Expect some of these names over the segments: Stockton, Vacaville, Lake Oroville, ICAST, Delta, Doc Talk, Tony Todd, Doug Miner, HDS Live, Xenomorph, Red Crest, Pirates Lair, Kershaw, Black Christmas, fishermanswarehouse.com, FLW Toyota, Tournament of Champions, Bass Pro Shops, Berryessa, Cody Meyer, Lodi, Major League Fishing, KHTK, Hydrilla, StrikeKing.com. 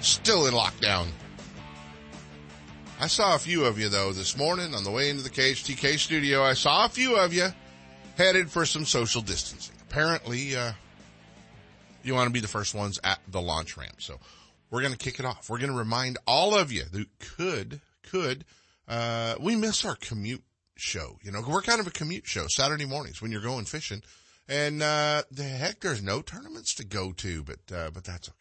still in lockdown. I saw a few of you, though, this morning on the way into the KHTK studio. I saw a few of you headed for some social distancing. Apparently, you want to be the first ones at the launch ramp. So we're going to kick it off. We're going to remind all of you that we miss our commute show. You know, we're kind of a commute show Saturday mornings when you're going fishing. And, the heck, there's no tournaments to go to, but that's okay.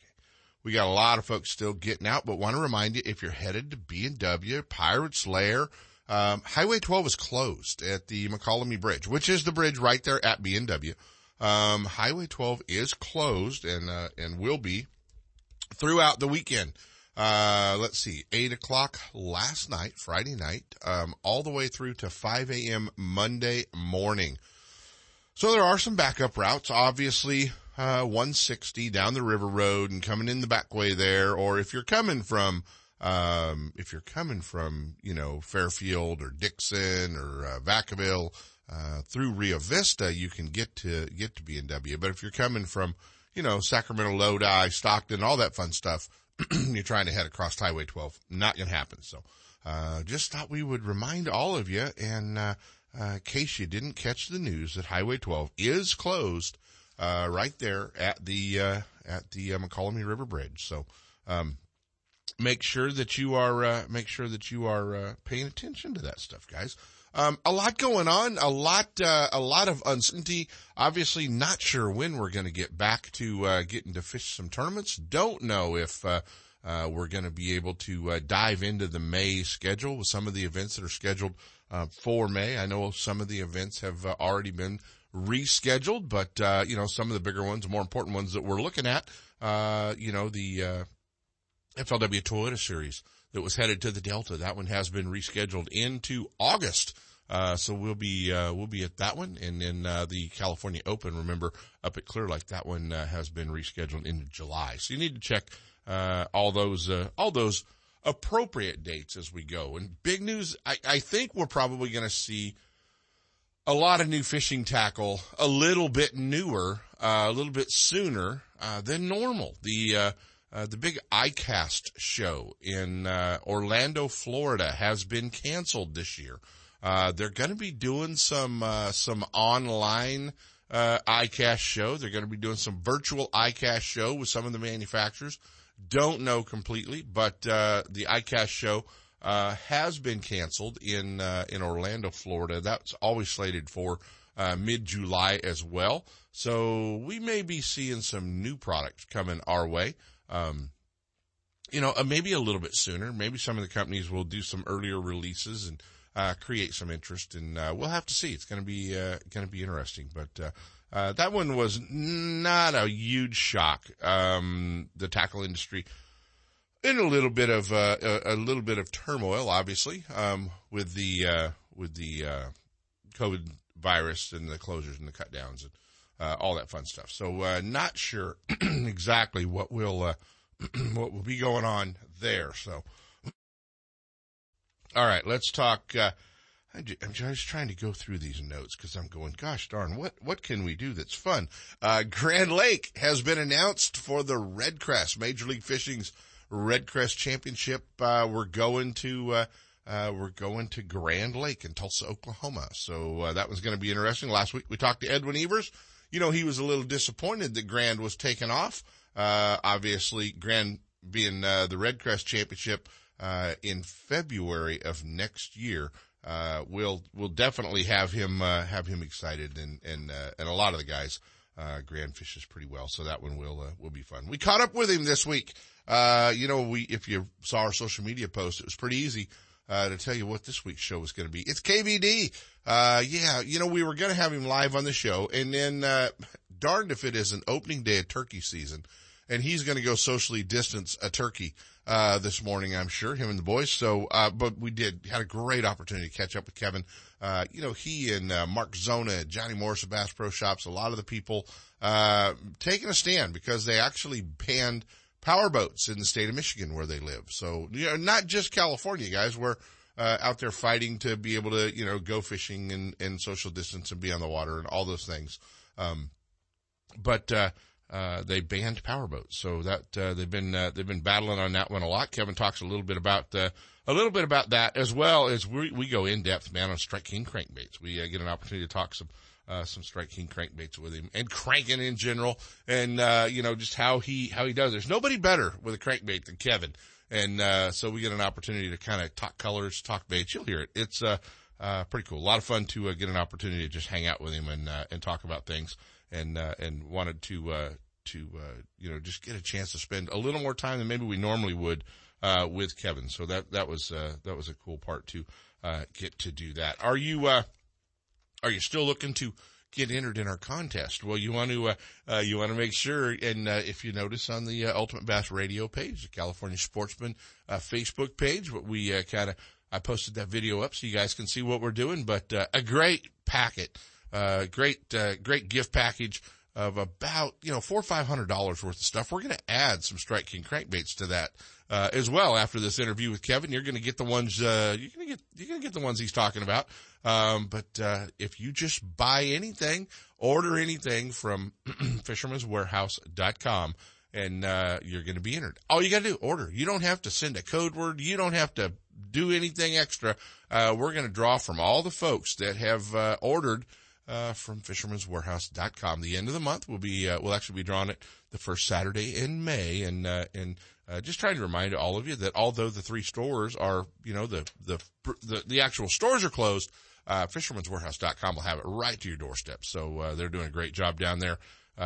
We got a lot of folks still getting out, but want to remind you, if you're headed to B and W, Pirates Lair, Highway 12 is closed at the McCollamy Bridge, which is the bridge right there at B and W. Highway 12 is closed and will be throughout the weekend. Let's see, 8 o'clock last night, Friday night, all the way through to 5 a.m. Monday morning. So there are some backup routes, obviously. 160 down the river road and coming in the back way there. Or if you're coming from, you know, Fairfield or Dixon or, Vacaville, through Rio Vista, you can get to B and W. But if you're coming from, you know, Sacramento, Lodi, Stockton, all that fun stuff, you're trying to head across Highway 12. Not going to happen. So, just thought we would remind all of you. And, in case you didn't catch the news that Highway 12 is closed. Right there at the McCollamy River Bridge. So, make sure that you are paying attention to that stuff, guys. A lot going on, a lot of uncertainty. Obviously not sure when we're going to get back to, getting to fish some tournaments. Don't know if, we're going to be able to, dive into the May schedule with some of the events that are scheduled, for May. I know some of the events have already been rescheduled, but, you know, some of the bigger ones, more important ones that we're looking at, you know, the, FLW Toyota series that was headed to the Delta, that one has been rescheduled into August. So we'll be at that one. And then, the California Open, remember, up at Clear Lake, that one, has been rescheduled into July. So you need to check, all those appropriate dates as we go. And big news, I think we're probably going to see a lot of new fishing tackle, a little bit newer, a little bit sooner, than normal. The big ICAST show in, Orlando, Florida has been canceled this year. They're gonna be doing some online, ICAST show. They're gonna be doing some virtual ICAST show with some of the manufacturers. Don't know completely, but, the ICAST show, has been canceled in Orlando, Florida. That's always slated for, mid-July as well. So we may be seeing some new products coming our way. You know, maybe a little bit sooner. Maybe some of the companies will do some earlier releases and, create some interest, and, we'll have to see. It's gonna be interesting, but, that one was not a huge shock. The tackle industry, in a little bit of, turmoil, obviously, with the COVID virus and the closures and the cut downs and, all that fun stuff. So, not sure exactly what will be going on there. So, all right, let's talk, I'm just trying to go through these notes because I'm going, gosh darn, what can we do that's fun? Grand Lake has been announced for the Red Crest, Major League Fishing's Red Crest Championship. We're going to Grand Lake in Tulsa, Oklahoma. So, that was going to be interesting. Last week we talked to Edwin Evers. You know, he was a little disappointed that Grand was taken off. Obviously Grand being, the Red Crest Championship, in February of next year, will definitely have him excited and a lot of the guys, Grand fishes pretty well. So that one will be fun. We caught up with him this week. You know, if you saw our social media post, it was pretty easy, to tell you what this week's show was going to be. It's KVD. Yeah, you know, we were going to have him live on the show, and then, darned if it isn't opening day of turkey season. and he's going to go socially distance a turkey this morning, I'm sure, him and the boys. So, but we had a great opportunity to catch up with Kevin. He and Mark Zona, Johnny Morris of Bass Pro Shops, a lot of the people taking a stand because they actually banned power boats in the state of Michigan where they live. So, not just California, guys. We're out there fighting to be able to, go fishing and social distance and be on the water and all those things. But they banned power boats. So that, they've been battling on that one a lot. Kevin talks a little bit about that, as well as we go in depth, man, on Strike King crankbaits. We get an opportunity to talk some Strike King crankbaits with him, and cranking in general, and, just how he does. There's nobody better with a crankbait than Kevin. And, so we get an opportunity to kind of talk colors, talk baits. You'll hear it. It's, pretty cool. A lot of fun to get an opportunity to just hang out with him and talk about things. And wanted to just get a chance to spend a little more time than maybe we normally would, with Kevin. So that was a cool part to, get to do that. Are you still looking to get entered in our contest? Well, you want to make sure. And, if you notice on the Ultimate Bass Radio page, the California Sportsman, Facebook page, what we, I posted that video up so you guys can see what we're doing, but, a great packet, great gift package of about, $400 or $500 worth of stuff. We're going to add some Strike King crankbaits to that, as well. After this interview with Kevin, you're going to get the ones, you're going to get the ones he's talking about. But if you just buy anything, order anything from fishermanswarehouse.com, and, you're going to be entered. All you got to do, order. You don't have to send a code word. You don't have to do anything extra. We're going to draw from all the folks that have, ordered, from fishermanswarehouse.com. The end of the month will be, we'll actually be drawing it the first Saturday in May. And just trying to remind all of you that although the three stores are, the actual stores are closed, fishermanswarehouse.com will have it right to your doorstep. So, they're doing a great job down there.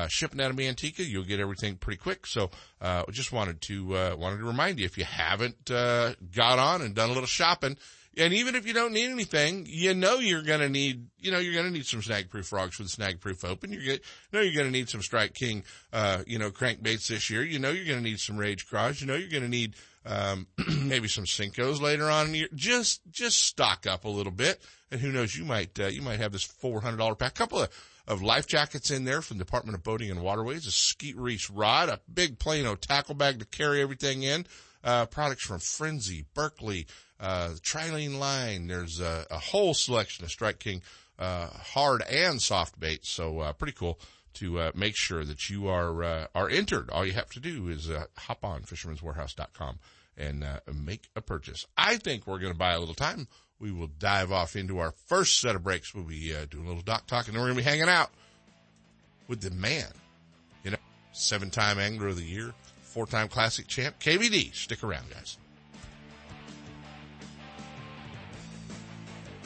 Shipping out of Manteca, you'll get everything pretty quick. So, just wanted to remind you, if you haven't, got on and done a little shopping, and even if you don't need anything, you're going to need some snag-proof rods for the snag-proof open. You're going to need some Strike King, crankbaits this year. You're going to need some Rage Craws. You're going to need, maybe some Cincos later on in the year. Just stock up a little bit. And who knows, you might have this $400 pack. Couple of life jackets in there from the Department of Boating and Waterways, a Skeet Reese rod, a big Plano tackle bag to carry everything in, products from Frenzy, Berkeley, Trilene line. There's a whole selection of Strike King, hard and soft baits. So, pretty cool to, make sure that you are entered. All you have to do is, hop on fishermanswarehouse.com and, make a purchase. I think we're going to buy a little time. We will dive off into our first set of breaks. We'll be doing a little Doc Talk, and then we're going to be hanging out with the man, 7-time Angler of the Year, 4-time Classic Champ, KVD. Stick around, guys.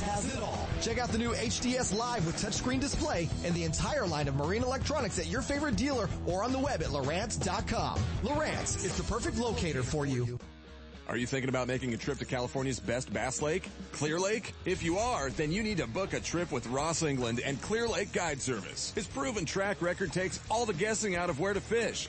Bass has it all. Check out the new HDS Live with touchscreen display and the entire line of marine electronics at your favorite dealer or on the web at Marantz.com. Marantz is the perfect locator for you. Are you thinking about making a trip to California's best bass lake, Clear Lake? If you are, then you need to book a trip with Ross England and Clear Lake Guide Service. His proven track record takes all the guessing out of where to fish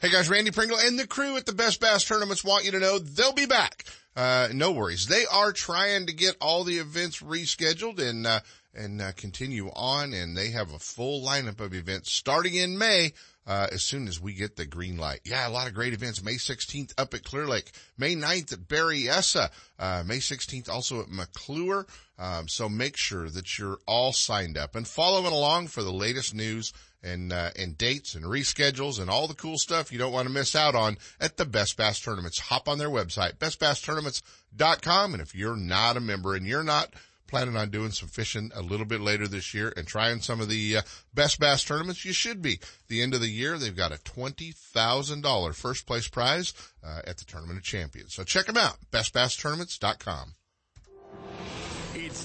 Hey guys, Randy Pringle and the crew at the Best Bass Tournaments want you to know they'll be back. No worries. They are trying to get all the events rescheduled and continue on, and they have a full lineup of events starting in May, as soon as we get the green light. Yeah, a lot of great events. May 16th up at Clear Lake, May 9th at Berryessa, May 16th also at McClure. So make sure that you're all signed up and following along for the latest news and dates and reschedules and all the cool stuff you don't want to miss out on at the Best Bass Tournaments. Hop on their website, bestbasstournaments.com. And if you're not a member and you're not planning on doing some fishing a little bit later this year and trying some of the Best Bass Tournaments, you should be. The end of the year, they've got a $20,000 first place prize at the Tournament of Champions. So check them out, bestbasstournaments.com. It's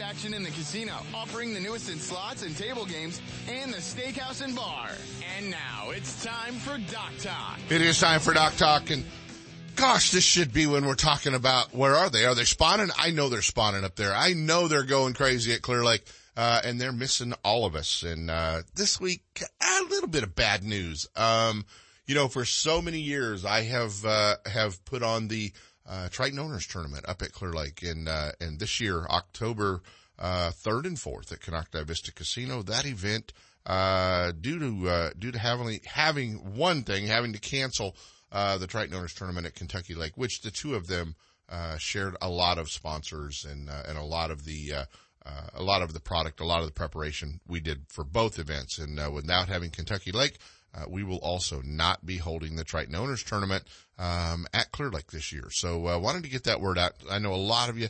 action in the casino, offering the newest in slots and table games and the steakhouse and bar. And now it's time for Doc Talk. It is time for Doc Talk, and gosh, this should be when we're talking about where are they? Are they spawning? I know they're spawning up there. I know they're going crazy at Clear Lake, and they're missing all of us. And this week, a little bit of bad news. You know, for so many years, I have put on the Triton Owners Tournament up at Clear Lake, and this year, October 3rd and 4th at Konocti Vista Casino. That event, due to having to cancel the Triton Owners Tournament at Kentucky Lake, which the two of them shared a lot of sponsors and a lot of the product, a lot of the preparation we did for both events. And without having Kentucky Lake, we will also not be holding the Triton Owners Tournament at Clear Lake this year. So I wanted to get that word out. I know a lot of you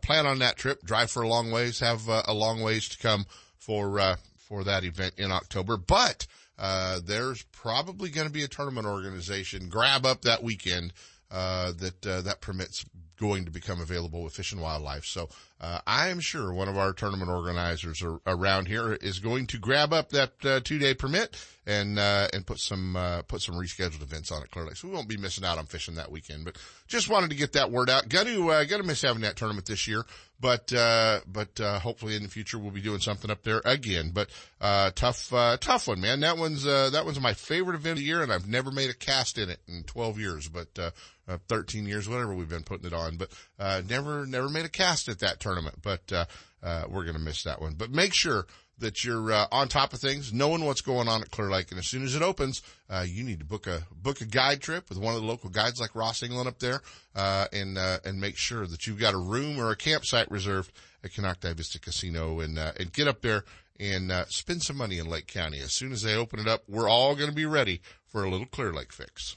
plan on that trip, drive for a long ways, have a long ways to come for that event in October. But there's probably going to be a tournament organization grab up that weekend that permit's going to become available with Fish and Wildlife. So I am sure one of our tournament organizers around here is going to grab up that 2-day permit and put some rescheduled events on at Clear Lake. So we won't be missing out on fishing that weekend, but just wanted to get that word out. Got to miss having that tournament this year, but hopefully in the future we'll be doing something up there again. But tough one, man. That one's my favorite event of the year, and I've never made a cast in it in 12 years, but 13 years, whatever we've been putting it on, but never made a cast at that tournament. But we're going to miss that one. But make sure that you're on top of things, knowing what's going on at Clear Lake. And as soon as it opens, you need to book a guide trip with one of the local guides like Ross England up there, and make sure that you've got a room or a campsite reserved at Konocti Vista Casino, and get up there and spend some money in Lake County. As soon as they open it up, we're all going to be ready for a little Clear Lake fix.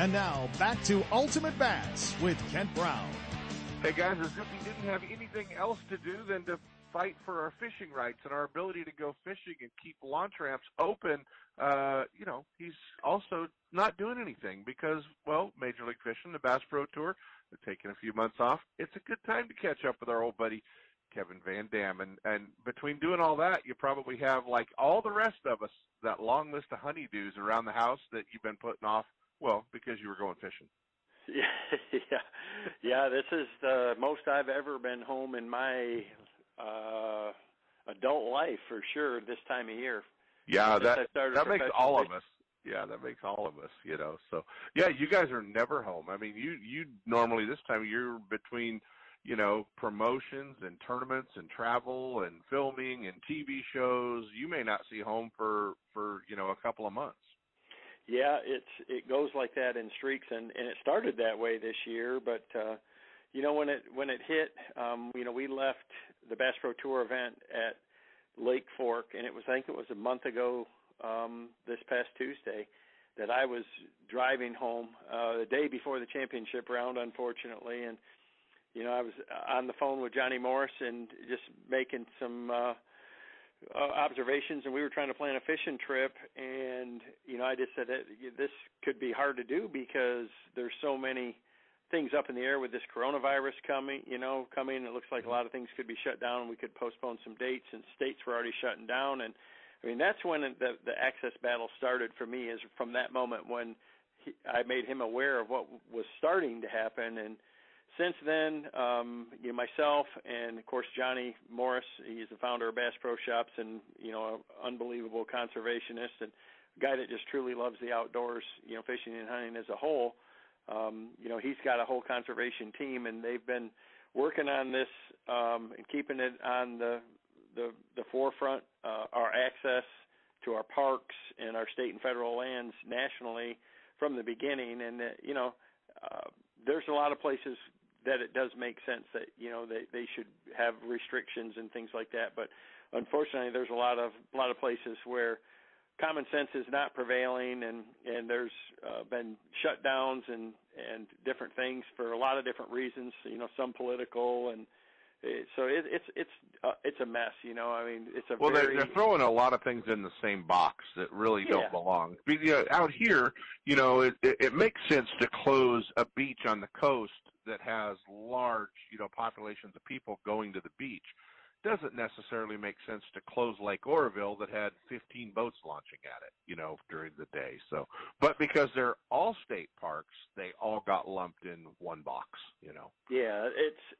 And now, back to Ultimate Bass with Kent Brown. Hey guys, as if we didn't have anything else to do than to fight for our fishing rights and our ability to go fishing and keep launch ramps open, you know, he's also not doing anything because, well, Major League Fishing, the Bass Pro Tour, they're taking a few months off. It's a good time to catch up with our old buddy, Kevin Van Dam. And between doing all that, you probably have, like all the rest of us, that long list of honeydews around the house that you've been putting off, well, because you were going fishing. Yeah. This is the most I've ever been home in my adult life, for sure, this time of year. Yeah, that makes all of us. Yeah, that makes all of us, you know. So, yeah, you guys are never home. I mean, you normally this time you're between, you know, promotions and tournaments and travel and filming and TV shows. You may not see home for you know, a couple of months. Yeah, it goes like that in streaks, and it started that way this year. But you know, when it hit, you know, we left the Bass Pro Tour event at Lake Fork, and it was, I think it was a month ago this past Tuesday that I was driving home the day before the championship round, unfortunately, and you know, I was on the phone with Johnny Morris and just making some observations, and we were trying to plan a fishing trip, and you know, I just said this could be hard to do because there's so many things up in the air with this coronavirus coming. It looks like a lot of things could be shut down, and we could postpone some dates, and states were already shutting down. And I mean, that's when the access battle started for me, is from that moment when I made him aware of what was starting to happen. And since then, you know, myself and, of course, Johnny Morris, he's the founder of Bass Pro Shops and, you know, an unbelievable conservationist and a guy that just truly loves the outdoors, you know, fishing and hunting as a whole. You know, he's got a whole conservation team, and they've been working on this and keeping it on the forefront, our access to our parks and our state and federal lands nationally from the beginning. And, you know, there's a lot of places that it does make sense that, you know, they should have restrictions and things like that. But unfortunately, there's a lot of places where common sense is not prevailing, and there's been shutdowns and different things for a lot of different reasons, you know, some political, and so it's a mess, you know. I mean, it's a they're throwing a lot of things in the same box that really don't belong. But, you know, out here, you know, it makes sense to close a beach on the coast that has large, you know, populations of people going to the beach. Doesn't necessarily make sense to close Lake Oroville that had 15 boats launching at it, you know, during the day. So, but because they're all state parks, they all got lumped in one box, you know. Yeah,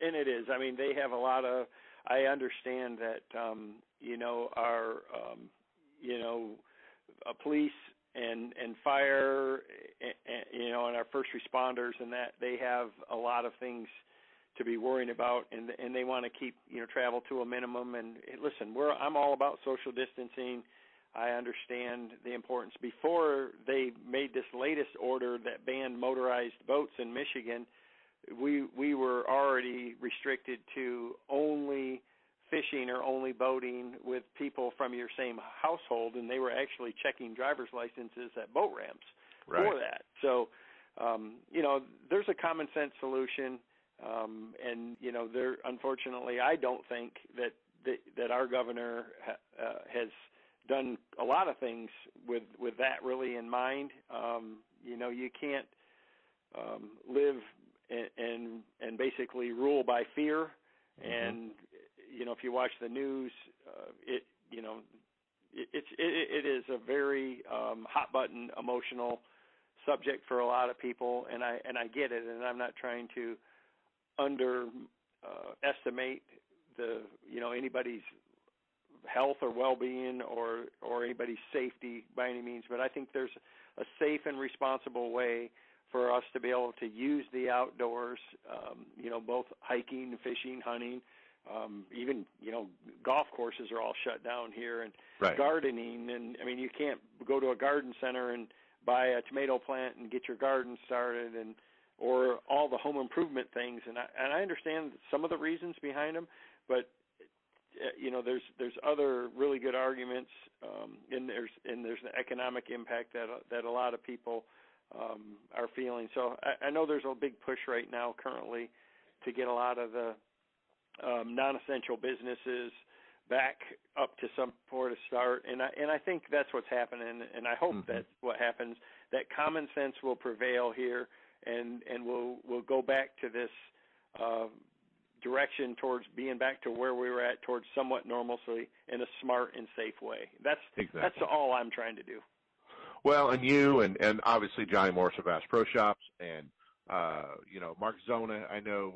it is. I mean, they have a lot of, I understand that, you know, our, you know, police and fire, and, you know, and our first responders and that, they have a lot of things to be worrying about, and they want to keep, you know, travel to a minimum. And listen, I'm all about social distancing. I understand the importance. Before they made this latest order that banned motorized boats in Michigan, we were already restricted to only fishing or only boating with people from your same household, and they were actually checking driver's licenses at boat ramps for that. So, you know, there's a common sense solution. And, you know, there, unfortunately, I don't think that our governor has done a lot of things with that really in mind. You know, you can't live and basically rule by fear. Mm-hmm. And, you know, if you watch the news, it is a very hot button emotional subject for a lot of people. And I get it. And I'm not trying to underestimate the, you know, anybody's health or well-being or anybody's safety by any means, but I think there's a safe and responsible way for us to be able to use the outdoors, you know, both hiking, fishing, hunting, even, you know, golf courses are all shut down here, and gardening, and I mean, you can't go to a garden center and buy a tomato plant and get your garden started, and or all the home improvement things, and I understand some of the reasons behind them, but you know, there's other really good arguments, and there's an economic impact that a lot of people are feeling. So I know there's a big push right now currently to get a lot of the non-essential businesses back up to some sort of start, and I think that's what's happening, and I hope that's what happens, that common sense will prevail here, and we'll go back to this direction towards being back to where we were at, towards somewhat normalcy in a smart and safe way. That's all I'm trying to do. Well, and you and obviously Johnny Morris of Bass Pro Shops and Mark Zona. I know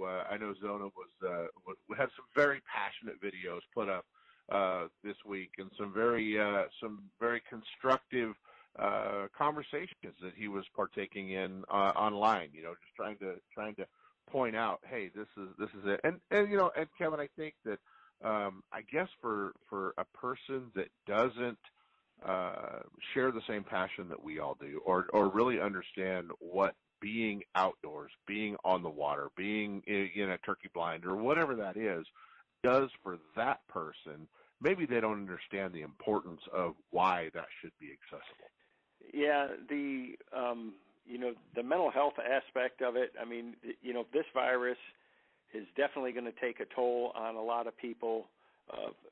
Zona was had some very passionate videos put up this week, and some very constructive conversations that he was partaking in online. Just trying to point out, hey, this is it. And Kevin, I think that I guess for a person that doesn't share the same passion that we all do, or really understand what being outdoors, being on the water, being in a turkey blind or whatever that is, does for that person, maybe they don't understand the importance of why that should be accessible. Yeah, the mental health aspect of it, I mean, this virus is definitely going to take a toll on a lot of people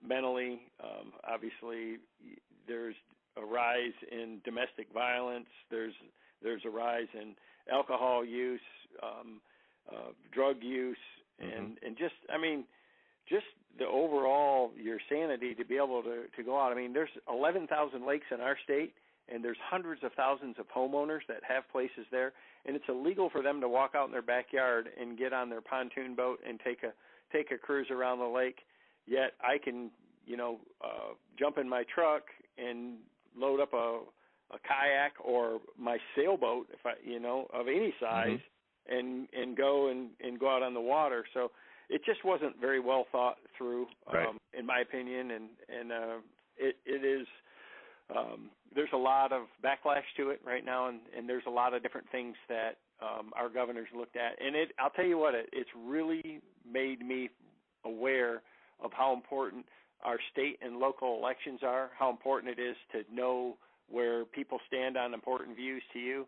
mentally. Obviously, there's a rise in domestic violence. There's a rise in alcohol use, drug use, and just, I mean, just the overall, your sanity to be able to go out. I mean, there's 11,000 lakes in our state, and there's hundreds of thousands of homeowners that have places there, and it's illegal for them to walk out in their backyard and get on their pontoon boat and take a cruise around the lake. Yet I can, jump in my truck and load up a kayak or my sailboat, if I, of any size, and go out on the water. So it just wasn't very well thought through, right, in my opinion, and it is. There's a lot of backlash to it right now, and there's a lot of different things that our governors looked at, and I'll tell you what, it's really made me aware of how important our state and local elections are, how important it is to know where people stand on important views to you.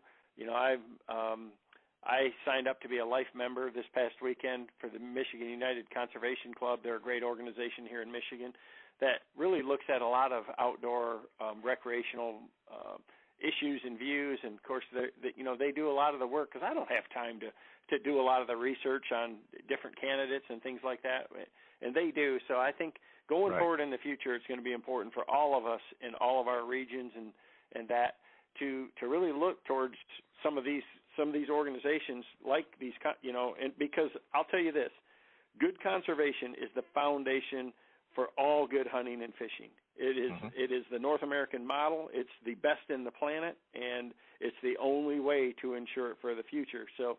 I signed up to be a life member this past weekend for the Michigan United Conservation Club. They're a great organization here in Michigan that really looks at a lot of outdoor recreational issues and views. And of course, they do a lot of the work, because I don't have time to do a lot of the research on different candidates and things like that. And they do. So I think going forward in the future, it's going to be important for all of us in all of our regions and that to really look towards some of these organizations like these, and because I'll tell you this, good conservation is the foundation for all good hunting and fishing. It is the North American model. It's the best in the planet, and it's the only way to ensure it for the future. So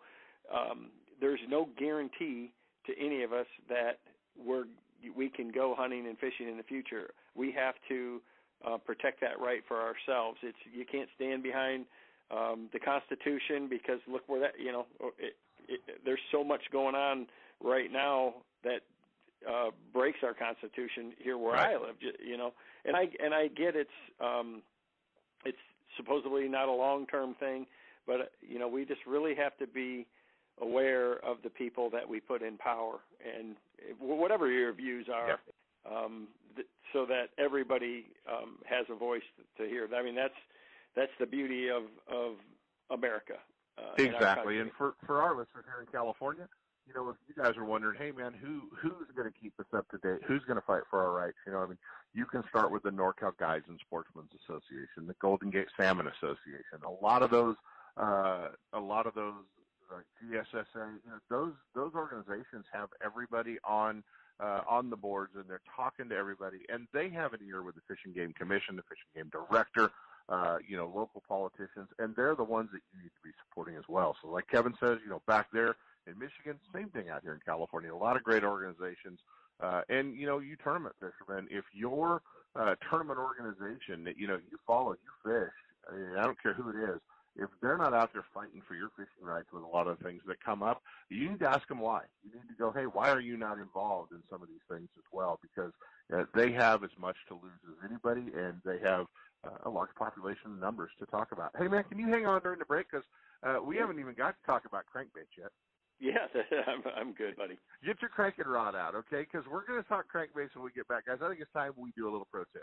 there's no guarantee to any of us that we can go hunting and fishing in the future. We have to protect that right for ourselves. You can't stand behind the Constitution, because look where that, there's so much going on right now that breaks our Constitution here where I live, and I get it's supposedly not a long-term thing, but we just really have to be aware of the people that we put in power, and whatever your views are, so that everybody has a voice to hear. I mean, that's the beauty of America. Exactly, and for our listeners here in California, if you guys are wondering, hey man, who's going to keep us up to date? Who's going to fight for our rights? I mean, you can start with the NorCal Guides and Sportsmen's Association, the Golden Gate Salmon Association. A lot of those, like GSSA, those organizations have everybody on the boards, and they're talking to everybody, and they have an ear with the Fish and Game Commission, the Fish and Game Director, local politicians, and they're the ones that you need to be supporting as well. So, like Kevin says, back there in Michigan, same thing out here in California. A lot of great organizations, and you tournament fishermen. If your tournament organization that you follow, you fish, I don't care who it is, if they're not out there fighting for your fishing rights with a lot of things that come up, you need to ask them why. You need to go, hey, why are you not involved in some of these things as well? Because they have as much to lose as anybody, and they have a large population of numbers to talk about. Hey, man, can you hang on during the break? Because we haven't even got to talk about crankbaits yet. Yeah, I'm good, buddy. Get your cranking rod out, okay? Because we're going to talk crankbaits when we get back. Guys, I think it's time we do a little pro tip.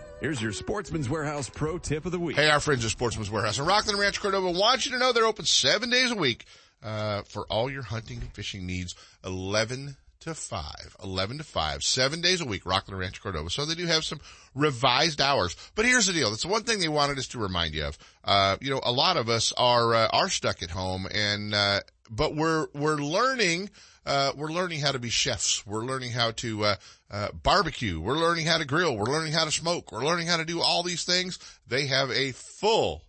here's your Sportsman's Warehouse Pro Tip of the Week. Hey, our friends at Sportsman's Warehouse in Rockland Ranch, Cordova, want you to know they're open 7 days a week for all your hunting and fishing needs, 11 to 5. 11 to 5, 7 days a week, Rockland Ranch, Cordova. So they do have some revised hours. But here's the deal. That's the one thing they wanted us to remind you of. A lot of us are stuck at home, and but we're learning. We're learning how to be chefs. We're learning how to barbecue. We're learning how to grill. We're learning how to smoke. We're learning how to do all these things. They have a full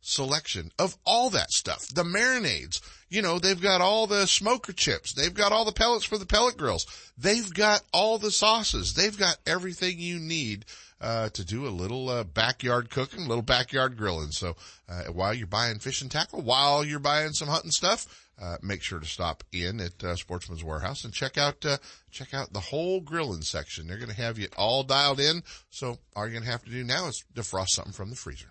selection of all that stuff. The marinades. They've got all the smoker chips. They've got all the pellets for the pellet grills. They've got all the sauces. They've got everything you need to do a little backyard cooking, a little backyard grilling. So while you're buying fish and tackle, while you're buying some hunting stuff, make sure to stop in at Sportsman's Warehouse and check out the whole grilling section. They're going to have you all dialed in, so all you're going to have to do now is defrost something from the freezer.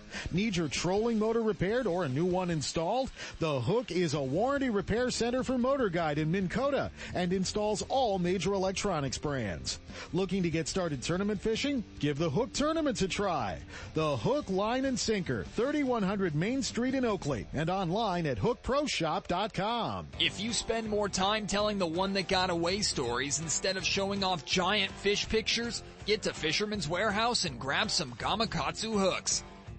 Need your trolling motor repaired or a new one installed? The Hook is a warranty repair center for Motor Guide in Minkota and installs all major electronics brands. Looking to get started tournament fishing? Give the Hook Tournaments a try. The Hook, Line, and Sinker, 3100 Main Street in Oakley and online at hookproshop.com. If you spend more time telling the one that got away stories instead of showing off giant fish pictures, get to Fisherman's Warehouse and grab some Gamakatsu hooks.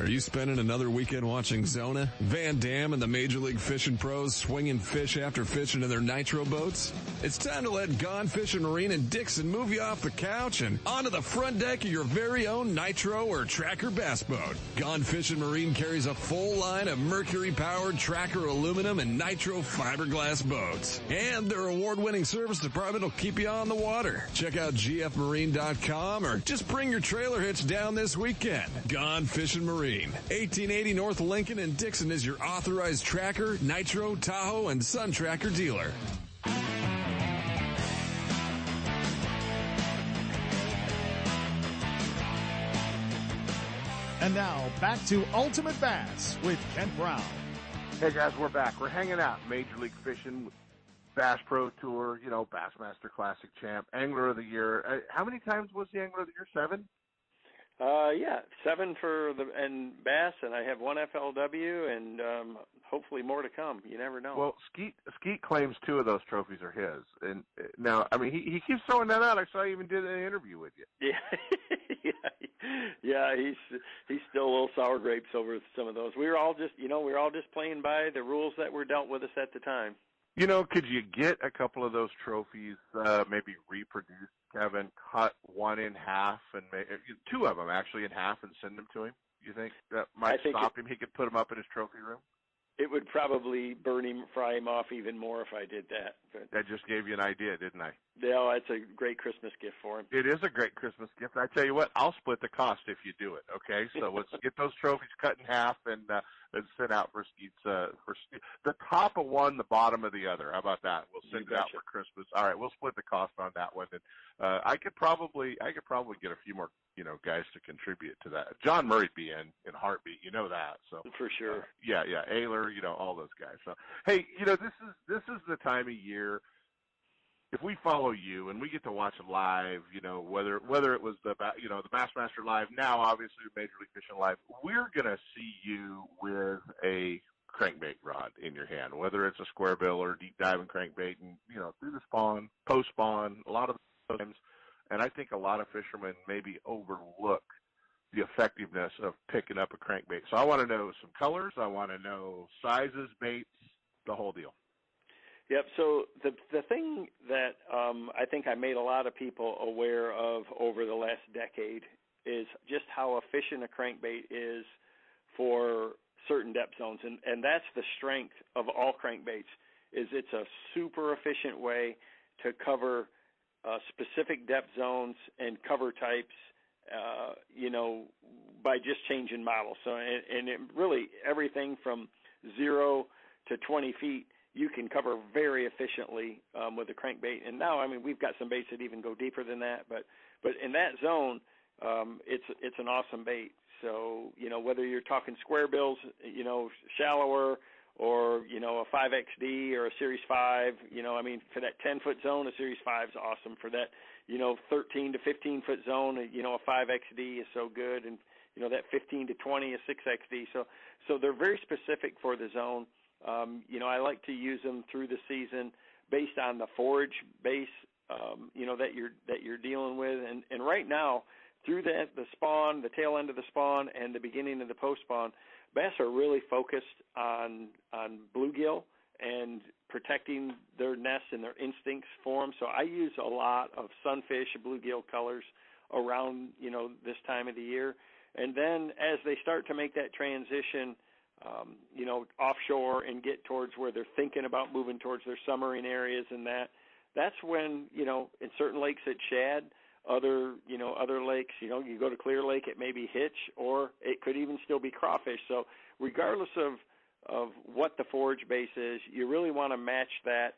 Are you spending another weekend watching Zona, Van Dam, and the Major League Fishing pros swinging fish after fishing in their nitro boats? It's time to let Gone Fishing Marine and Dixon move you off the couch and onto the front deck of your very own nitro or tracker bass boat. Gone Fishing Marine carries a full line of mercury-powered tracker aluminum and nitro fiberglass boats. And their award-winning service department will keep you on the water. Check out gfmarine.com or just bring your trailer hitch down this weekend. Gone Fishing Marine. Marine. 1880 North Lincoln and Dixon is your authorized Tracker, Nitro, Tahoe, and Sun Tracker dealer. And now, back to Ultimate Bass with Kent Brown. Hey guys, we're back. We're hanging out. Major League Fishing, Bass Pro Tour, you know, Bassmaster Classic Champ, Angler of the Year. How many times was the Angler of the Year? Seven? Yeah, seven for the and Bass, and I have one FLW, and hopefully more to come. You never know. Well, Skeet claims two of those trophies are his. And now, I mean, he keeps throwing that out. I saw he even did an interview with you. Yeah. Yeah, he's still a little sour grapes over some of those. We were all just playing by the rules that were dealt with us at the time. You know, could you get a couple of those trophies maybe reproduced, Kevin, cut one in half, and two of them actually in half, and send them to him? You think that might stop him? He could put them up in his trophy room? It would probably burn him, fry him off even more if I did that. But that just gave you an idea, didn't I? Yeah, it's a great Christmas gift for him. It is a great Christmas gift. I tell you what, I'll split the cost if you do it, okay? So let's get those trophies cut in half and sent out for Skeets. The top of one, the bottom of the other. How about that? We'll send it out for Christmas. All right, we'll split the cost on that one. And I could probably get a few more, you know, guys to contribute to that. John Murray'd be in heartbeat, you know that. So for sure. Yeah, Ayler, you know, all those guys. So hey, you know, this is the time of year. If we follow you and we get to watch it live, you know, whether it was the Bassmaster Live, now obviously Major League Fishing Live, we're gonna see you with a crankbait rod in your hand, whether it's a square bill or deep diving crankbait, and you know, through the spawn, post spawn, a lot of times. And I think a lot of fishermen maybe overlook the effectiveness of picking up a crankbait. So I want to know some colors. I want to know sizes, baits, the whole deal. Yep. So the thing that I think I made a lot of people aware of over the last decade is just how efficient a crankbait is for certain depth zones. And that's the strength of all crankbaits, is it's a super efficient way to cover specific depth zones and cover types, you know, by just changing models. So, and it really, everything from 0 to 20 feet, you can cover very efficiently with a crankbait. And now, I mean, we've got some baits that even go deeper than that, but in that zone, it's an awesome bait. So, you know, whether you're talking square bills, you know, shallower, or, you know, a 5XD or a Series 5, you know, I mean, for that 10-foot zone, a Series 5 is awesome. For that, you know, 13 to 15-foot zone, you know, a 5XD is so good. And, you know, that 15 to 20 is 6XD. So they're very specific for the zone. You know, I like to use them through the season based on the forage base, you know, that you're dealing with. And right now, through the spawn, the tail end of the spawn, and the beginning of the post-spawn, bass are really focused on bluegill and protecting their nests and their instincts for them. So I use a lot of sunfish, bluegill colors around, you know, this time of the year. And then as they start to make that transition, you know, offshore and get towards where they're thinking about moving towards their submarine areas and that's when, you know, in certain lakes it's shad. Other lakes, you know, you go to Clear Lake, it may be hitch, or it could even still be crawfish. So regardless of what the forage base is, you really want to match that,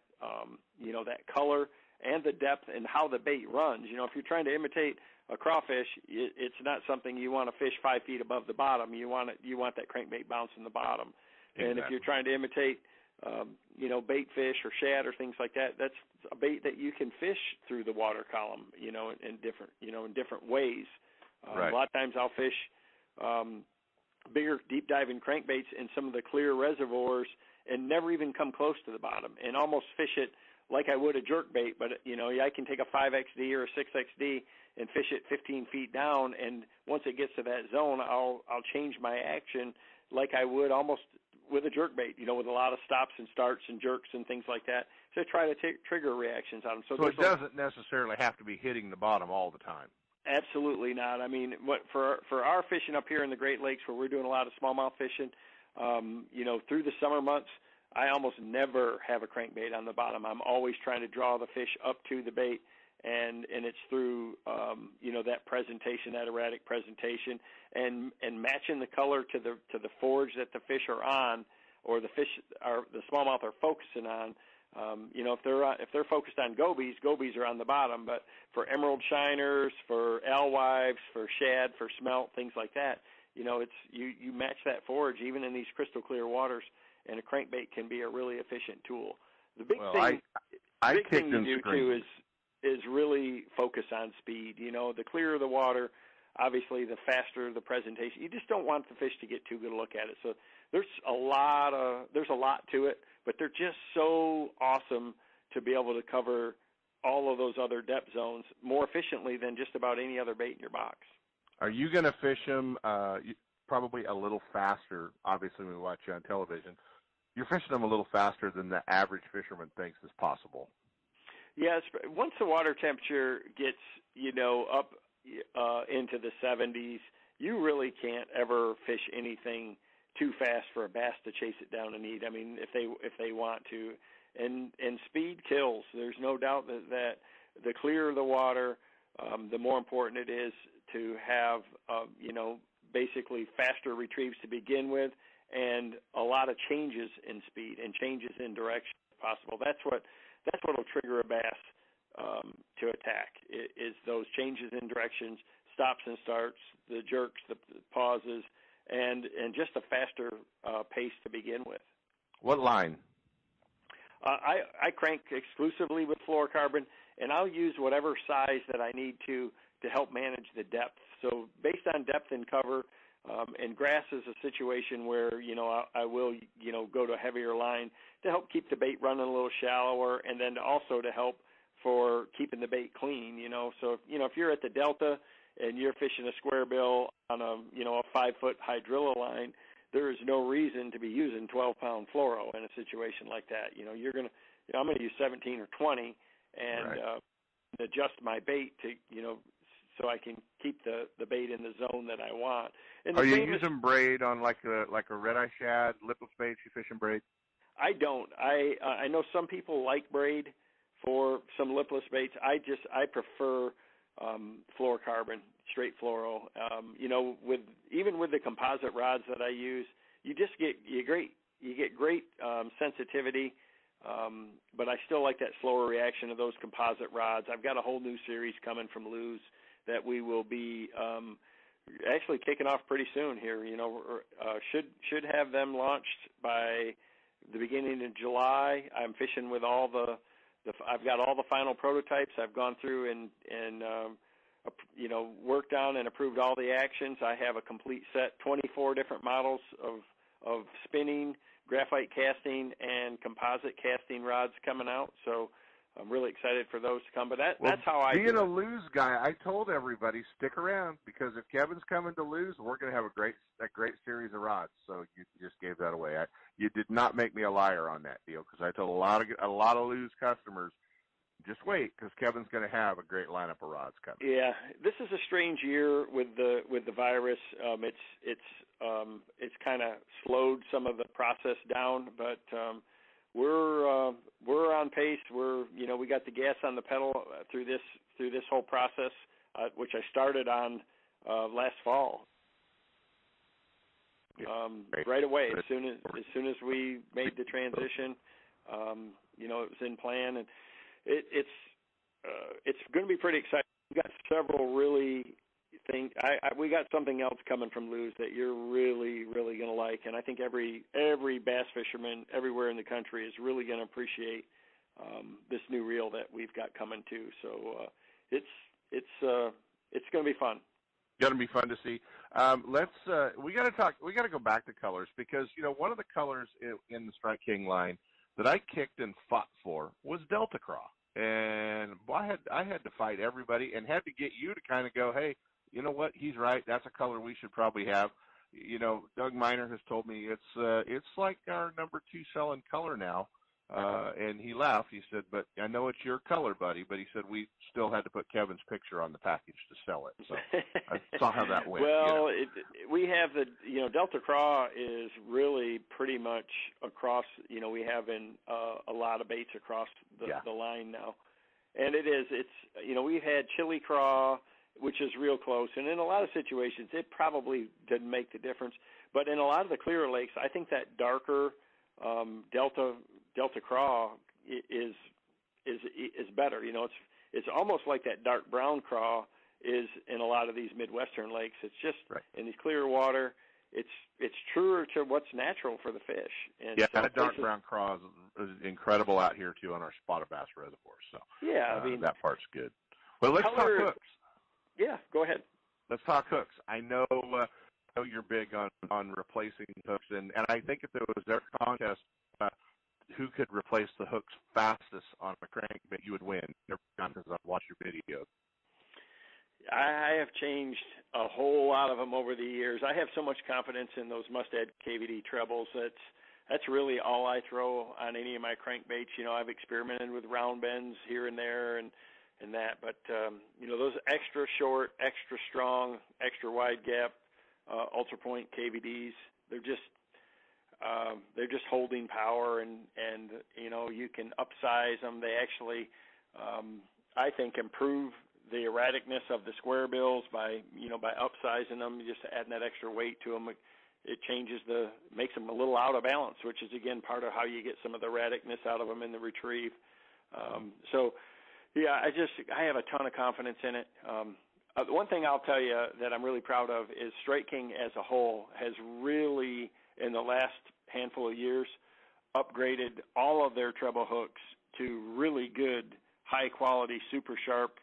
you know, that color and the depth and how the bait runs. You know, if you're trying to imitate a crawfish, it's not something you want to fish 5 feet above the bottom. You want that crankbait bouncing the bottom. Exactly. And if you're trying to imitate, you know, bait fish or shad or things like that, that's a bait that you can fish through the water column, you know, in different ways. Right. A lot of times I'll fish bigger deep diving crankbaits in some of the clear reservoirs and never even come close to the bottom and almost fish it like I would a jerkbait. But, you know, I can take a 5XD or a 6XD and fish it 15 feet down. And once it gets to that zone, I'll change my action like I would almost with a jerkbait, you know, with a lot of stops and starts and jerks and things like that, to try to trigger reactions on them. So it doesn't necessarily have to be hitting the bottom all the time. Absolutely not. I mean, for our fishing up here in the Great Lakes where we're doing a lot of smallmouth fishing, you know, through the summer months, I almost never have a crankbait on the bottom. I'm always trying to draw the fish up to the bait and it's through that presentation, that erratic presentation, and matching the color to the forage that the fish are on, or the smallmouth are focusing on. If they're focused on gobies are on the bottom, but for emerald shiners, for alewives, for shad, for smelt, things like that, it's you match that forage even in these crystal clear waters, and a crankbait can be a really efficient tool. The big thing to do too is really focus on speed. The clearer the water, obviously the faster the presentation. You just don't want the fish to get too good a look at it. So there's a lot to it, but they're just so awesome to be able to cover all of those other depth zones more efficiently than just about any other bait in your box. Are you going to fish them probably a little faster? Obviously, when we watch you on television, you're fishing them a little faster than the average fisherman thinks is possible. Yes, once the water temperature gets up into the 70s, you really can't ever fish anything too fast for a bass to chase it down and eat. I mean, if they want to, and speed kills. There's no doubt that the clearer the water, the more important it is to have basically faster retrieves to begin with, and a lot of changes in speed and changes in direction if possible. That's what will trigger a bass to attack, is those changes in directions, stops and starts, the jerks, the pauses, and just a faster pace to begin with. What line? I crank exclusively with fluorocarbon, and I'll use whatever size that I need to help manage the depth. So based on depth and cover, and grass is a situation where, I will, go to a heavier line to help keep the bait running a little shallower, and then also to help for keeping the bait clean, So, if you're at the Delta and you're fishing a square bill on a 5-foot hydrilla line, there is no reason to be using 12-pound fluoro in a situation like that. I'm going to use 17 or 20 and right. Adjust my bait to, so I can keep the bait in the zone that I want. And are you using braid on like a red-eye shad, lipless baits? You fishing braid? I don't. I know some people like braid for some lipless baits. I prefer fluorocarbon, straight fluoro. With the composite rods that I use, you get great sensitivity, but I still like that slower reaction of those composite rods. I've got a whole new series coming from Lou's that we will be actually kicking off pretty soon here. Should have them launched by the beginning of July. I'm fishing with all I've got all the final prototypes. I've gone through and worked on and approved all the actions. I have a complete set, 24 different models of spinning, graphite casting, and composite casting rods coming out. So I'm really excited for those to come. But that's how I being a Lou's guy, I told everybody stick around, because if Kevin's coming to Lou's, we're going to have a great series of rods. So you just gave that away. You did not make me a liar on that deal, because I told a lot of Lou's customers, just wait, because Kevin's going to have a great lineup of rods coming. Yeah, this is a strange year with the virus. It's kind of slowed some of the process down, but. We're on pace. We got the gas on the pedal through this whole process, which I started on last fall. Right away, as soon as we made the transition, it was in plan, and it's going to be pretty exciting. We got several really things. We got something else coming from Lou's that you're really, really going to like, and I think every bass fisherman everywhere in the country is really going to appreciate this new reel that we've got coming too. So it's going to be fun. Going to be fun to see. We got to go back to colors, because one of the colors in the Strike King line that I kicked and fought for was Delta Craw, and I had to fight everybody and had to get you to kind of go, hey. You know what? He's right. That's a color we should probably have. Doug Miner has told me it's like our number 2 selling color now. And he laughed. He said, "But I know it's your color, buddy." But he said we still had to put Kevin's picture on the package to sell it. So I saw how that went. Well, we have the Delta Craw is really pretty much across. We have in a lot of baits across the line now. And it is. It's, you know, we've had chili craw, which is real close. And in a lot of situations, it probably didn't make the difference. But in a lot of the clearer lakes, I think that darker Delta craw is better. You know, it's almost like that dark brown craw is in a lot of these Midwestern lakes. It's just right. In these clear water, it's truer to what's natural for the fish. And yeah, that dark brown craw is incredible out here too on our spotted bass reservoirs. So yeah, I mean, that part's good. Well, let's talk hooks. Yeah, go ahead. Let's talk hooks. I know you're big on replacing hooks, and I think if there was their contest, who could replace the hooks fastest on a crankbait, you would win. Every time I've watched your videos. I have changed a whole lot of them over the years. I have so much confidence in those Mustad KVD trebles. That's really all I throw on any of my crankbaits. You know, I've experimented with round bends here and there and that, but you know, those extra short, extra strong, extra wide gap ultra point KVDs, they're just holding power, and you know, you can upsize them. They actually I think improve the erraticness of the square bills by upsizing them, just adding that extra weight to them. It makes them a little out of balance, which is again part of how you get some of the erraticness out of them in the retrieve. So yeah, I have a ton of confidence in it. One thing I'll tell you that I'm really proud of is Strike King as a whole has really, in the last handful of years, upgraded all of their treble hooks to really good, high-quality, super sharp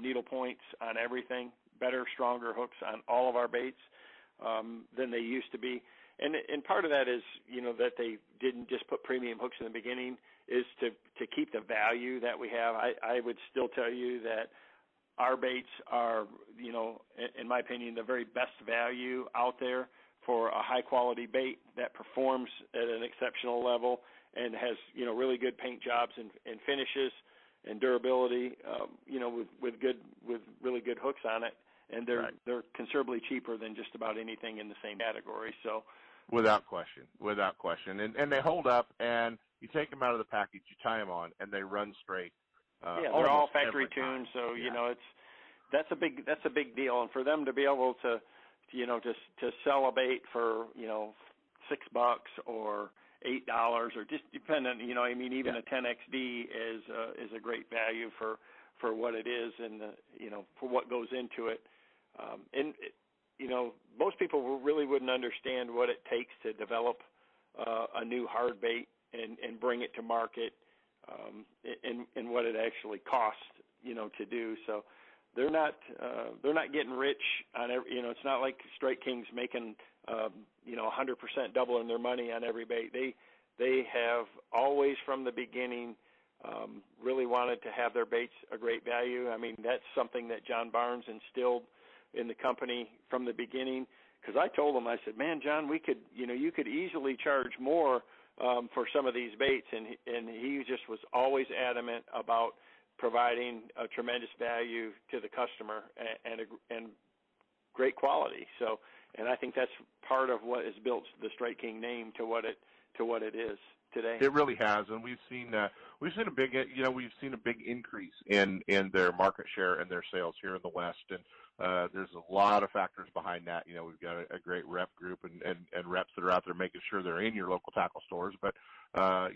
needle points on everything, better, stronger hooks on all of our baits than they used to be. And part of that is, you know, that they didn't just put premium hooks in the beginning, is to keep the value that we have. I would still tell you that our baits are, you know, in my opinion, the very best value out there for a high-quality bait that performs at an exceptional level and has, you know, really good paint jobs and finishes and durability, you know, with really good hooks on it. And they're considerably cheaper than just about anything in the same category. So, without question, and they hold up. And you take them out of the package, you tie them on, and they run straight. Yeah, they're all factory tuned. So yeah. You know, that's a big deal. And for them to be able to, you know, just to sell a bait for, you know, $6 or $8, or just dependent. You know, I mean, even a 10XD is a great value for what it is, and you know, for what goes into it. And you know, most people really wouldn't understand what it takes to develop a new hard bait and bring it to market, and what it actually costs, you know, to do. So they're not getting rich on every, you know, it's not like Strike King's making 100% doubling their money on every bait. They have always from the beginning really wanted to have their baits a great value. I mean, that's something that John Barnes instilled in the company from the beginning, because I told him, I said, man, John, you could easily charge more for some of these baits, and he just was always adamant about providing a tremendous value to the customer and great quality. So, and I think that's part of what has built the Strike King name to what it is today. It really has, and we've seen a big increase in their market share and their sales here in the West, and there's a lot of factors behind that. You know, we've got a great rep group and reps that are out there making sure they're in your local tackle stores, but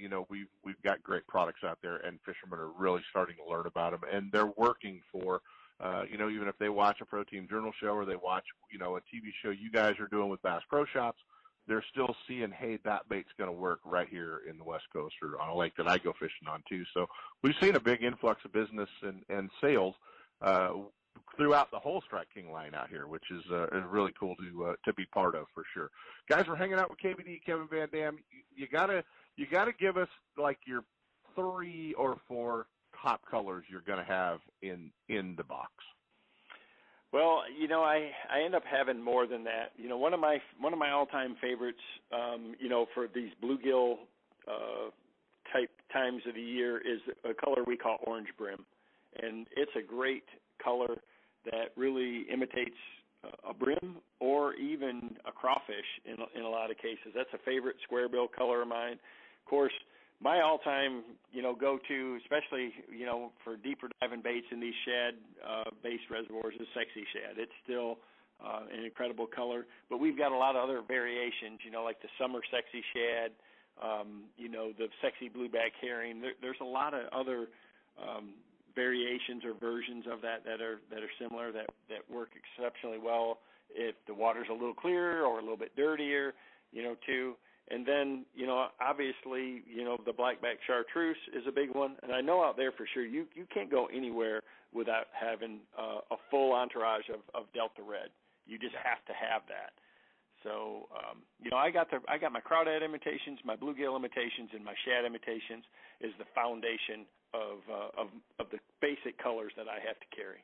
you know, we've got great products out there, and fishermen are really starting to learn about them, and they're working for. You know, even if they watch a Pro Team Journal show or they watch, you know, a TV show you guys are doing with Bass Pro Shops, they're still seeing, hey, that bait's going to work right here in the West Coast or on a lake that I go fishing on too. So we've seen a big influx of business and sales throughout the whole Strike King line out here, which is really cool to be part of for sure. Guys, we're hanging out with KVD, Kevin Van Dam. You gotta give us like your 3 or 4 top colors you're going to have in the box. Well, you know, I end up having more than that. You know, one of my all-time favorites, you know, for these bluegill type times of the year is a color we call orange brim, and it's a great color that really imitates a brim or even a crawfish in a lot of cases. That's a favorite square bill color of mine. Of course, my all-time, go-to, especially, for deeper diving baits in these shad-based reservoirs is sexy shad. It's still an incredible color, but we've got a lot of other variations, like the summer sexy shad, the sexy blueback herring. There's a lot of other variations or versions of that are similar that work exceptionally well if the water's a little clearer or a little bit dirtier, too. And then, obviously, the blackback chartreuse is a big one. And I know out there for sure you can't go anywhere without having a full entourage of Delta Red. You just have to have that. So, I got my crawdad imitations, my bluegill imitations, and my shad imitations is the foundation of the basic colors that I have to carry.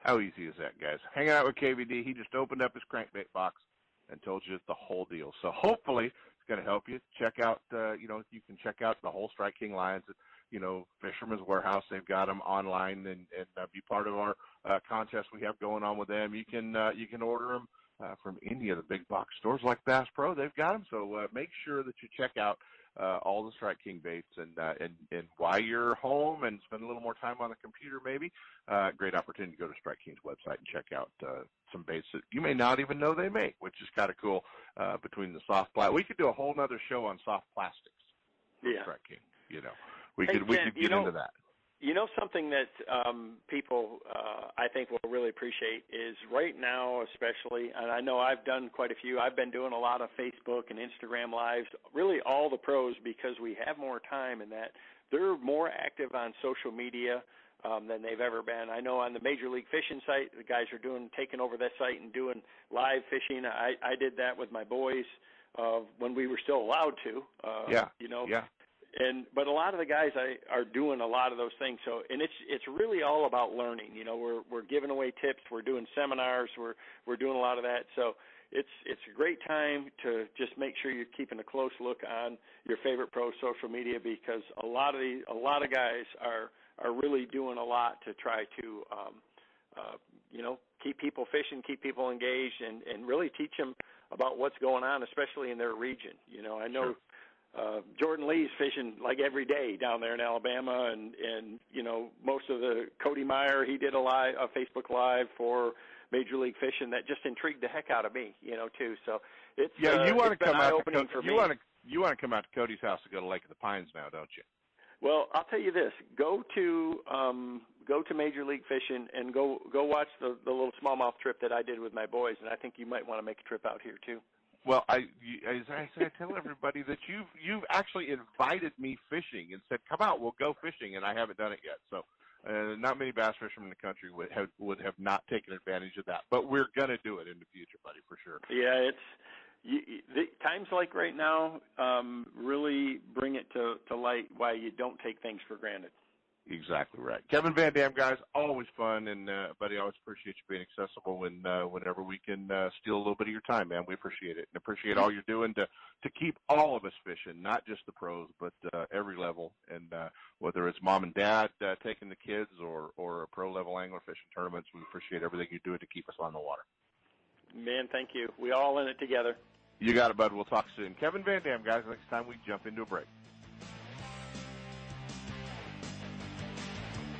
How easy is that, guys? Hanging out with KVD, he just opened up his crankbait box and told you the whole deal. So hopefully it's going to help you. Check out, you can check out the whole Strike King lines at, Fisherman's Warehouse. They've got them online and be part of our contest we have going on with them. You can order them from any of the big box stores like Bass Pro. They've got them. So make sure that you check out all the Strike King baits and while you're home and spend a little more time on the computer maybe, great opportunity to go to Strike King's website and check out some baits that you may not even know they make, which is kind of cool, between the soft plastic. We could do a whole nother show on soft plastics. Yeah. Strike King, we could get into that. Something that people, I think, will really appreciate is right now especially, and I know I've done quite a few. I've been doing a lot of Facebook and Instagram Lives, really all the pros, because we have more time in that. They're more active on social media than they've ever been. I know on the Major League Fishing site, the guys are taking over that site and doing live fishing. I did that with my boys when we were still allowed to. Yeah. But a lot of the guys are doing a lot of those things. So, and it's really all about learning. We're giving away tips, we're doing seminars, we're doing a lot of that. So it's a great time to just make sure you're keeping a close look on your favorite pro social media, because a lot of guys are really doing a lot to try to keep people fishing, keep people engaged, and really teach them about what's going on, especially in their region. I know. Sure. Jordan Lee's fishing like every day down there in Alabama, and most of the Cody Meyer, he did a Facebook Live for Major League Fishing that just intrigued the heck out of me, too. So it's you want to come out to Cody's house to go to Lake of the Pines now, don't you? Well, I'll tell you this: go to Major League Fishing and go watch the little smallmouth trip that I did with my boys, and I think you might want to make a trip out here too. Well, I tell everybody that you've actually invited me fishing and said, come out, we'll go fishing, and I haven't done it yet. So not many bass fishermen in the country would have not taken advantage of that. But we're going to do it in the future, buddy, for sure. Yeah, times like right now really bring it to light why you don't take things for granted. Exactly right. Kevin Van Dam, guys, always fun, and buddy, I always appreciate you being accessible whenever we can steal a little bit of your time, man. We appreciate it, and appreciate all you're doing to keep all of us fishing, not just the pros, but every level, and whether it's mom and dad taking the kids or a pro-level angler fishing tournaments, we appreciate everything you're doing to keep us on the water. Man, thank you. We all in it together. You got it, bud. We'll talk soon. Kevin Van Dam, guys, next time we jump into a break.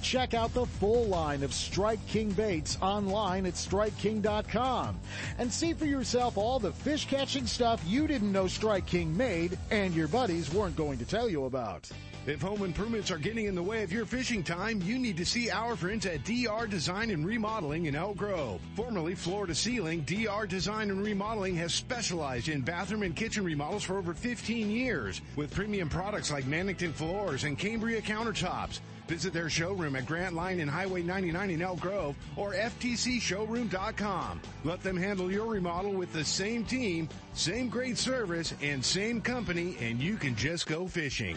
Check out the full line of Strike King baits online at StrikeKing.com and see for yourself all the fish catching stuff you didn't know Strike King made and your buddies weren't going to tell you about. If home improvements are getting in the way of your fishing time, you need to see our friends at DR Design and Remodeling in Elk Grove. Formerly Floor to Ceiling, DR Design and Remodeling has specialized in bathroom and kitchen remodels for over 15 years with premium products like Mannington floors and Cambria countertops. Visit their showroom at Grant Line and Highway 99 in Elk Grove or ftcshowroom.com. Let them handle your remodel with the same team, same great service, and same company, and you can just go fishing.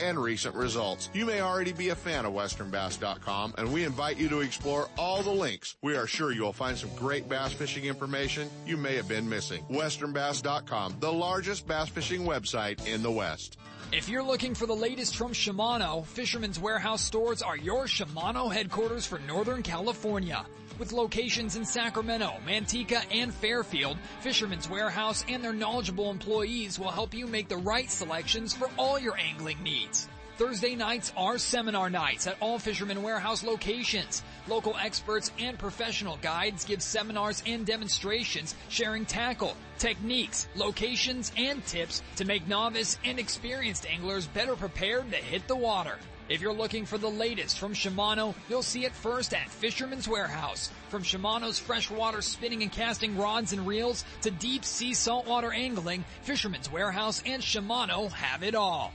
and recent results. You may already be a fan of westernbass.com, and we invite you to explore all the links. We are sure you'll find some great bass fishing information you may have been missing. westernbass.com, the largest bass fishing website in the West. If you're looking for the latest from Shimano, Fisherman's Warehouse stores are your Shimano headquarters for Northern California. With locations in Sacramento, Manteca, and Fairfield, Fisherman's Warehouse and their knowledgeable employees will help you make the right selections for all your angling needs. Thursday nights are seminar nights at all Fisherman Warehouse locations. Local experts and professional guides give seminars and demonstrations sharing tackle, techniques, locations, and tips to make novice and experienced anglers better prepared to hit the water. If you're looking for the latest from Shimano, you'll see it first at Fisherman's Warehouse. From Shimano's freshwater spinning and casting rods and reels to deep-sea saltwater angling, Fisherman's Warehouse and Shimano have it all.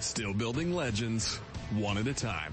Still building legends, one at a time.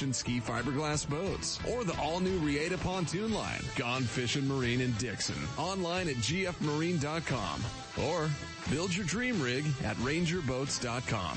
and ski fiberglass boats, or the all-new Rieta pontoon line. Gone Fish and Marine in Dixon, online at gfmarine.com, or build your dream rig at rangerboats.com.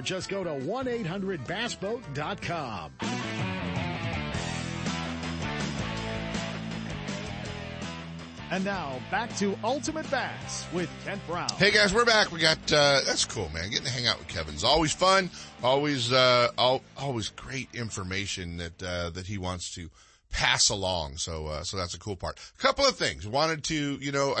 just go to 1-800-BASSBOAT.com. And now, back to Ultimate Bass with Kent Brown. Hey, guys, we're back. We got, that's cool, man. Getting to hang out with Kevin's always fun, always great information that he wants to pass along. So that's a cool part. A couple of things. I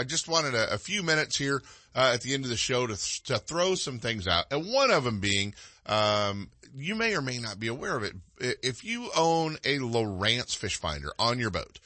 just wanted a few minutes here at the end of the show to throw some things out. And one of them being, you may or may not be aware of it. If you own a Marantz fish finder on your boat,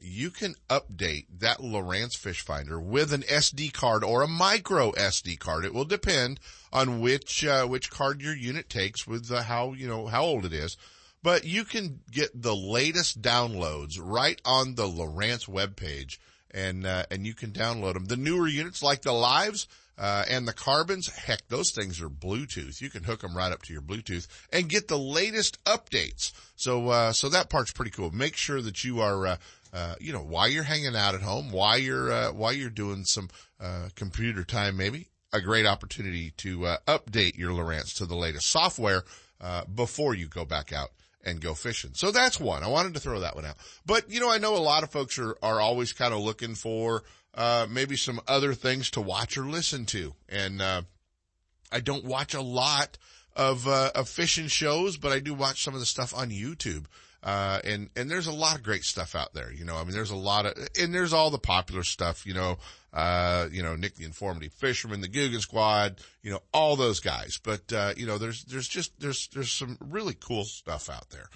you can update that Marantz fish finder with an SD card or a micro SD card. It will depend on which card your unit takes with how old it is. But you can get the latest downloads right on the Marantz webpage, and you can download them. The newer units like the Lives and the Carbons, heck, those things are Bluetooth. You can hook them right up to your Bluetooth and get the latest updates. So that part's pretty cool. Make sure that you are, while you're hanging out at home, while you're doing some computer time, maybe a great opportunity to update your Marantz to the latest software before you go back out and go fishing. So that's one. I wanted to throw that one out. But, I know a lot of folks are always kind of looking for, maybe some other things to watch or listen to. And, I don't watch a lot of fishing shows, but I do watch some of the stuff on YouTube. And there's a lot of great stuff out there, you know. I mean, there's a lot of, and there's all the popular stuff, you know, Nick the Informative Fisherman, the Guggen Squad, you know, all those guys. But, you know, there's some really cool stuff out there.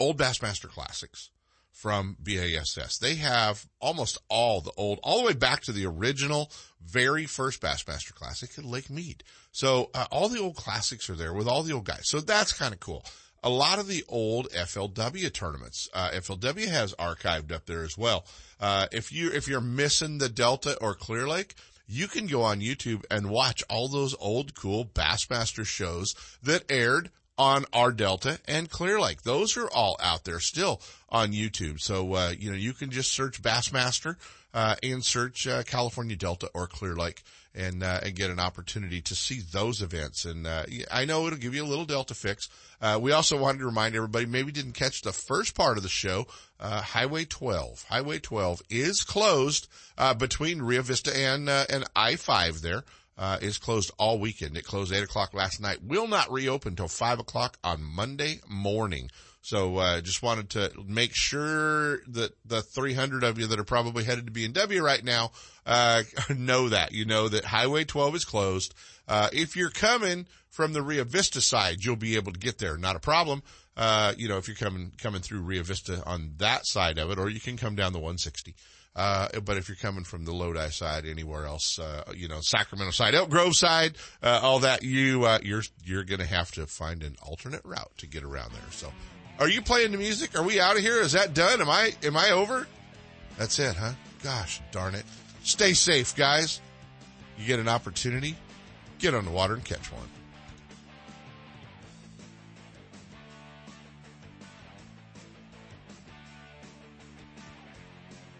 Old Bassmaster Classics from BASS. They have almost all the old, all the way back to the original very first Bassmaster Classic at Lake Mead. So, all the old classics are there with all the old guys. So that's kind of cool. A lot of the old FLW tournaments, FLW has archived up there as well. If you're missing the Delta or Clear Lake, you can go on YouTube and watch all those old cool Bassmaster shows that aired on our Delta and Clear Lake. Those are all out there still on YouTube. So, you know, you can just search Bassmaster, and search, California Delta or Clear Lake and get an opportunity to see those events. And, I know it'll give you a little Delta fix. We also wanted to remind everybody, maybe didn't catch the first part of the show, Highway 12. Highway 12 is closed, between Rio Vista and I-5 there. Is closed all weekend. It closed 8 o'clock last night. Will not reopen till 5 o'clock on Monday morning. So, just wanted to make sure that the 300 of you that are probably headed to B and W right now, know that, you know, that Highway 12 is closed. If you're coming from the Rio Vista side, you'll be able to get there. Not a problem. You know, if you're coming through Rio Vista on that side of it, or you can come down the 160. But if you're coming from the Lodi side, anywhere else, you know, Sacramento side, Elk Grove side, all that, you're going to have to find an alternate route to get around there. So are you playing the music? Are we out of here? Is that done? Am I over? That's it, huh? Gosh, darn it. Stay safe, guys. You get an opportunity, get on the water and catch one.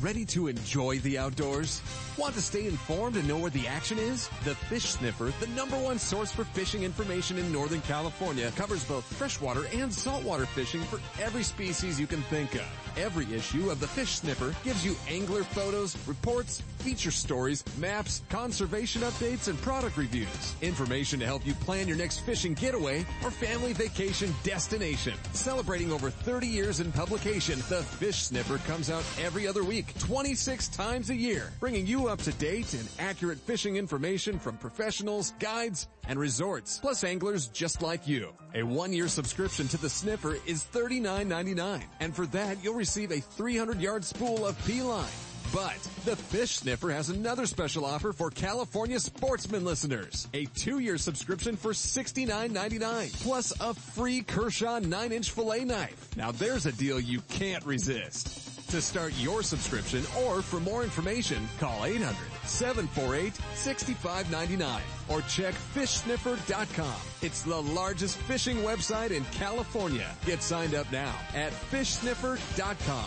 Ready to enjoy the outdoors? Want to stay informed and know where the action is? The Fish Sniffer, the #1 source for fishing information in Northern California, covers both freshwater and saltwater fishing for every species you can think of. Every issue of the Fish Sniffer gives you angler photos, reports, feature stories, maps, conservation updates, and product reviews. Information to help you plan your next fishing getaway or family vacation destination. Celebrating over 30 years in publication, the Fish Sniffer comes out every other week, 26 times a year, bringing you up-to-date and accurate fishing information from professionals, guides, and resorts, plus anglers just like you. A 1-year subscription to the Sniffer is $39.99, and for that, you'll receive a 300-yard spool of P-line. But the Fish Sniffer has another special offer for California Sportsman listeners. A 2-year subscription for $69.99, plus a free Kershaw 9-inch fillet knife. Now there's a deal you can't resist. To start your subscription or for more information, call 800-748-6599 or check fishsniffer.com. It's the largest fishing website in California. Get signed up now at fishsniffer.com.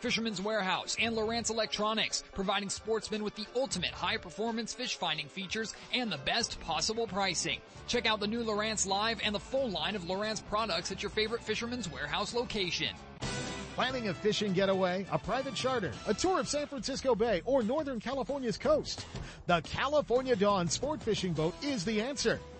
Fisherman's Warehouse and Marantz Electronics, providing sportsmen with the ultimate high-performance fish finding features and the best possible pricing. Check out the new Marantz Live and the full line of Marantz products at your favorite Fisherman's Warehouse location. Planning a fishing getaway, a private charter, a tour of San Francisco Bay, or Northern California's coast? The California Dawn Sport Fishing Boat is the answer.